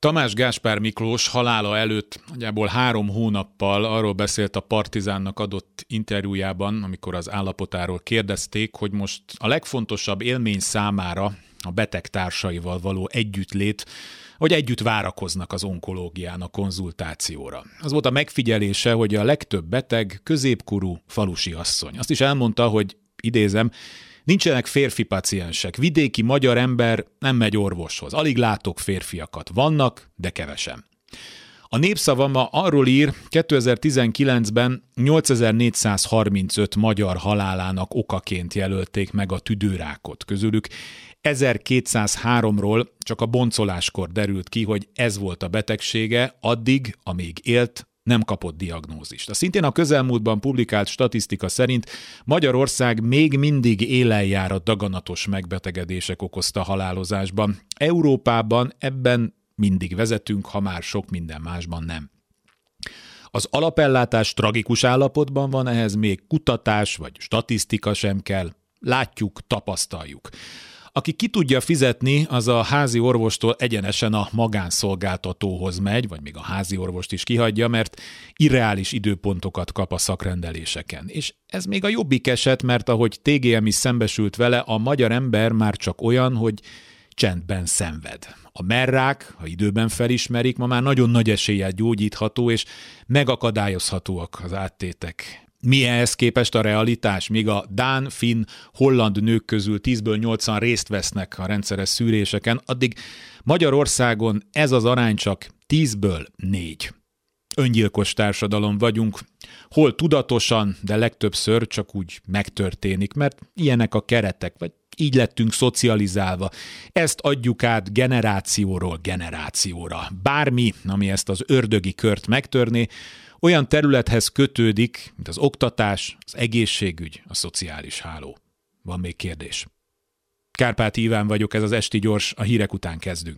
Tamás Gáspár Miklós halála előtt nagyjából 3 hónappal arról beszélt a Partizánnak adott interjújában, amikor az állapotáról kérdezték, hogy most a legfontosabb élmény számára a beteg társaival való együttlét, hogy együtt várakoznak az onkológián a konzultációra. Az volt a megfigyelése, hogy a legtöbb beteg középkorú falusi asszony. Azt is elmondta, hogy idézem, nincsenek férfi paciensek, vidéki magyar ember nem megy orvoshoz, alig látok férfiakat, vannak, de kevesen. A Népszava ma arról ír, 2019-ben 8435 magyar halálának okaként jelölték meg a tüdőrákot, közülük 1203-ról csak a boncoláskor derült ki, hogy ez volt a betegsége, addig, amíg élt, nem kapott diagnózist. A szintén a közelmúltban publikált statisztika szerint Magyarország még mindig élen jár a daganatos megbetegedések okozta halálozásban. Európában ebben mindig vezetünk, ha már sok minden másban nem. Az alapellátás tragikus állapotban van, ehhez még kutatás vagy statisztika sem kell. Látjuk, tapasztaljuk. Aki ki tudja fizetni, az a házi orvostól egyenesen a magánszolgáltatóhoz megy, vagy még a házi orvost is kihagyja, mert irreális időpontokat kap a szakrendeléseken. És ez még a jobbik eset, mert ahogy TGM is szembesült vele, a magyar ember már csak olyan, hogy csendben szenved. A merrák, ha időben felismerik, ma már nagyon nagy eséllyel gyógyítható, és megakadályozhatóak az áttétek. Mi ehhez képest a realitás? Míg a dán, finn, holland nők közül 10-ből 8-an részt vesznek a rendszeres szűréseken, addig Magyarországon ez az arány csak 10-ből 4. Öngyilkos társadalom vagyunk, hol tudatosan, de legtöbbször csak úgy megtörténik, mert ilyenek a keretek, vagy így lettünk szocializálva. Ezt adjuk át generációról generációra. Bármi, ami ezt az ördögi kört megtörné, olyan területhez kötődik, mint az oktatás, az egészségügy, a szociális háló. Van még kérdés. Kárpáti Iván vagyok, ez az Esti Gyors, a hírek után kezdünk.